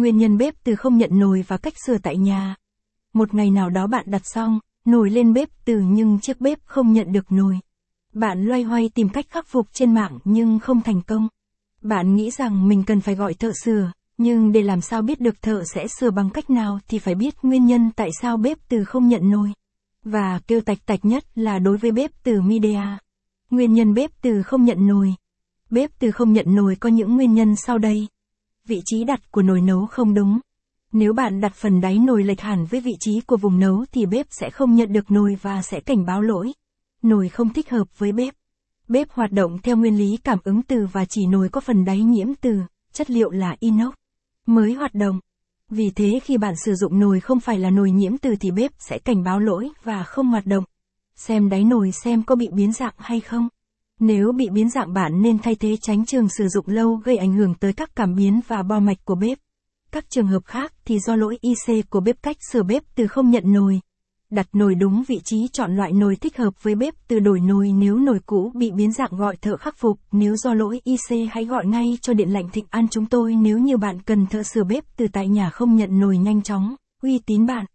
Nguyên nhân bếp từ không nhận nồi và cách sửa tại nhà. Một ngày nào đó bạn đặt xong nồi lên bếp từ nhưng chiếc bếp không nhận được nồi. Bạn loay hoay tìm cách khắc phục trên mạng nhưng không thành công. Bạn nghĩ rằng mình cần phải gọi thợ sửa, nhưng để làm sao biết được thợ sẽ sửa bằng cách nào thì phải biết nguyên nhân tại sao bếp từ không nhận nồi. Và kêu tạch tạch nhất là đối với bếp từ Midea. Nguyên nhân bếp từ không nhận nồi. Bếp từ không nhận nồi có những nguyên nhân sau đây. Vị trí đặt của nồi nấu không đúng. Nếu bạn đặt phần đáy nồi lệch hẳn với vị trí của vùng nấu thì bếp sẽ không nhận được nồi và sẽ cảnh báo lỗi. Nồi không thích hợp với bếp. Bếp hoạt động theo nguyên lý cảm ứng từ và chỉ nồi có phần đáy nhiễm từ, chất liệu là inox, mới hoạt động. Vì thế khi bạn sử dụng nồi không phải là nồi nhiễm từ thì bếp sẽ cảnh báo lỗi và không hoạt động. Xem đáy nồi xem có bị biến dạng hay không. Nếu bị biến dạng bạn nên thay thế tránh trường sử dụng lâu gây ảnh hưởng tới các cảm biến và bo mạch của bếp. Các trường hợp khác thì do lỗi IC của bếp. Cách sửa bếp từ không nhận nồi. Đặt nồi đúng vị trí, chọn loại nồi thích hợp với bếp từ, đổi nồi nếu nồi cũ bị biến dạng, gọi thợ khắc phục. Nếu do lỗi IC hãy gọi ngay cho Điện lạnh Thịnh An chúng tôi. Nếu như bạn cần thợ sửa bếp từ tại nhà không nhận nồi nhanh chóng, uy tín bạn.